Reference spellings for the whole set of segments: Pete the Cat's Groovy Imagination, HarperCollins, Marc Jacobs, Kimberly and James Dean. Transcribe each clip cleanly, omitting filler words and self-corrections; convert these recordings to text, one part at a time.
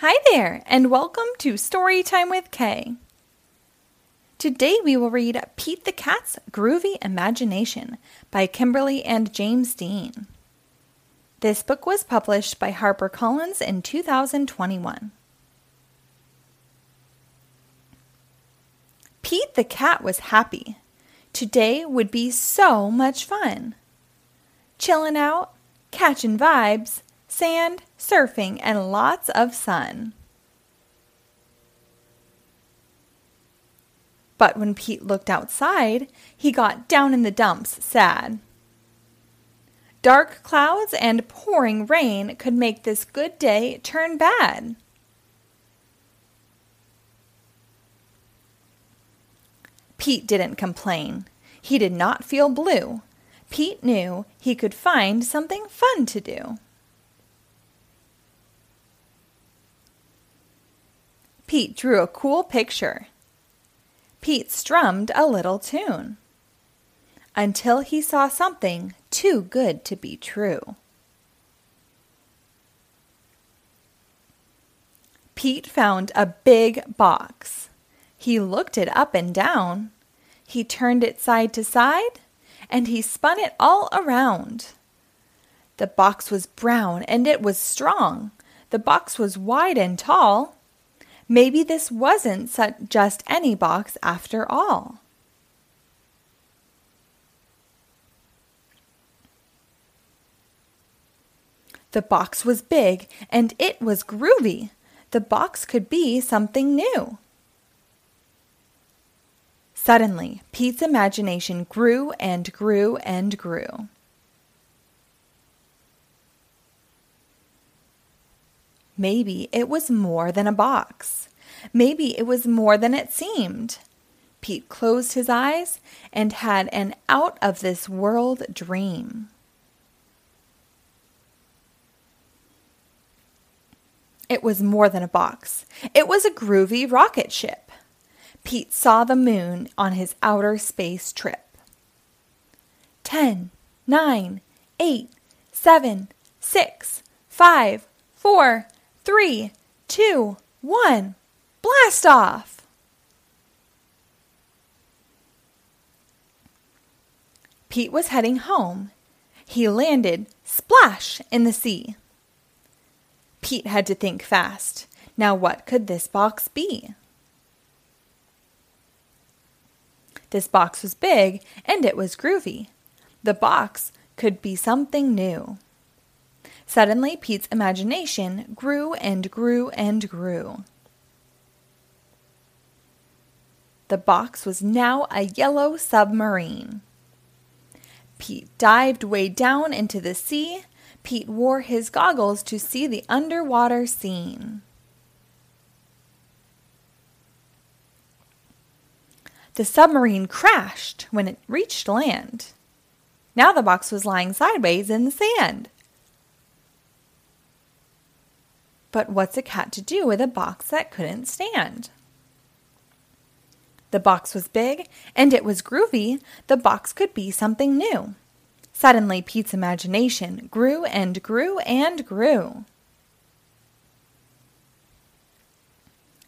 Hi there, and welcome to Storytime with K. Today we will read Pete the Cat's Groovy Imagination by Kimberly and James Dean. This book was published by HarperCollins in 2021. Pete the Cat was happy. Today would be so much fun. Chillin' out, catching vibes, sand, surfing, and lots of sun. But when Pete looked outside, he got down in the dumps sad. Dark clouds and pouring rain could make this good day turn bad. Pete didn't complain. He did not feel blue. Pete knew he could find something fun to do. Pete drew a cool picture. Pete strummed a little tune until he saw something too good to be true. Pete found a big box. He looked it up and down. He turned it side to side, and he spun it all around. The box was brown, and it was strong. The box was wide and tall. Maybe this wasn't just any box after all. The box was big and it was groovy. The box could be something new. Suddenly, Pete's imagination grew and grew and grew. Maybe it was more than a box. Maybe it was more than it seemed. Pete closed his eyes and had an out-of-this-world dream. It was more than a box. It was a groovy rocket ship. Pete saw the moon on his outer space trip. 10, 9, 8, 7, 6, 5, 4, 3, 2, 1, blast off! Pete was heading home. He landed, splash, in the sea. Pete had to think fast. Now what could this box be? This box was big and it was groovy. The box could be something new. Suddenly, Pete's imagination grew and grew and grew. The box was now a yellow submarine. Pete dived way down into the sea. Pete wore his goggles to see the underwater scene. The submarine crashed when it reached land. Now the box was lying sideways in the sand. But what's a cat to do with a box that couldn't stand? The box was big, and it was groovy. The box could be something new. Suddenly, Pete's imagination grew and grew and grew.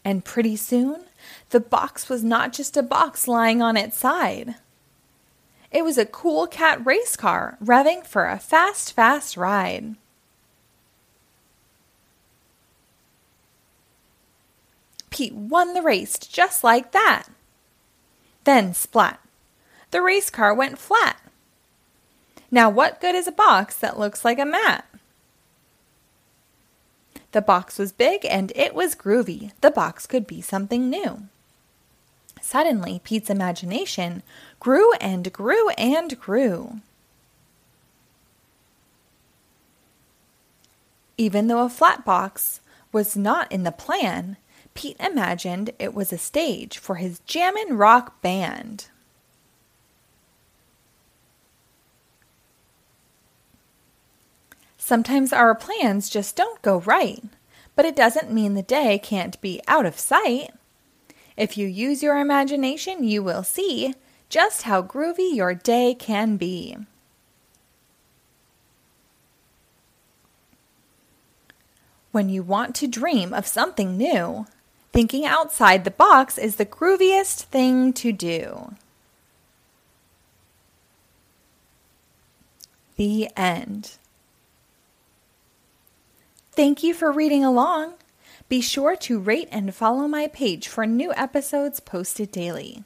And pretty soon, the box was not just a box lying on its side. It was a cool cat race car revving for a fast, fast ride. Pete won the race just like that. Then splat. The race car went flat. Now what good is a box that looks like a mat? The box was big and it was groovy. The box could be something new. Suddenly, Pete's imagination grew and grew and grew. Even though a flat box was not in the plan, Pete imagined it was a stage for his jammin' rock band. Sometimes our plans just don't go right, but it doesn't mean the day can't be out of sight. If you use your imagination, you will see just how groovy your day can be. When you want to dream of something new, thinking outside the box is the grooviest thing to do. The end. Thank you for reading along. Be sure to rate and follow my page for new episodes posted daily.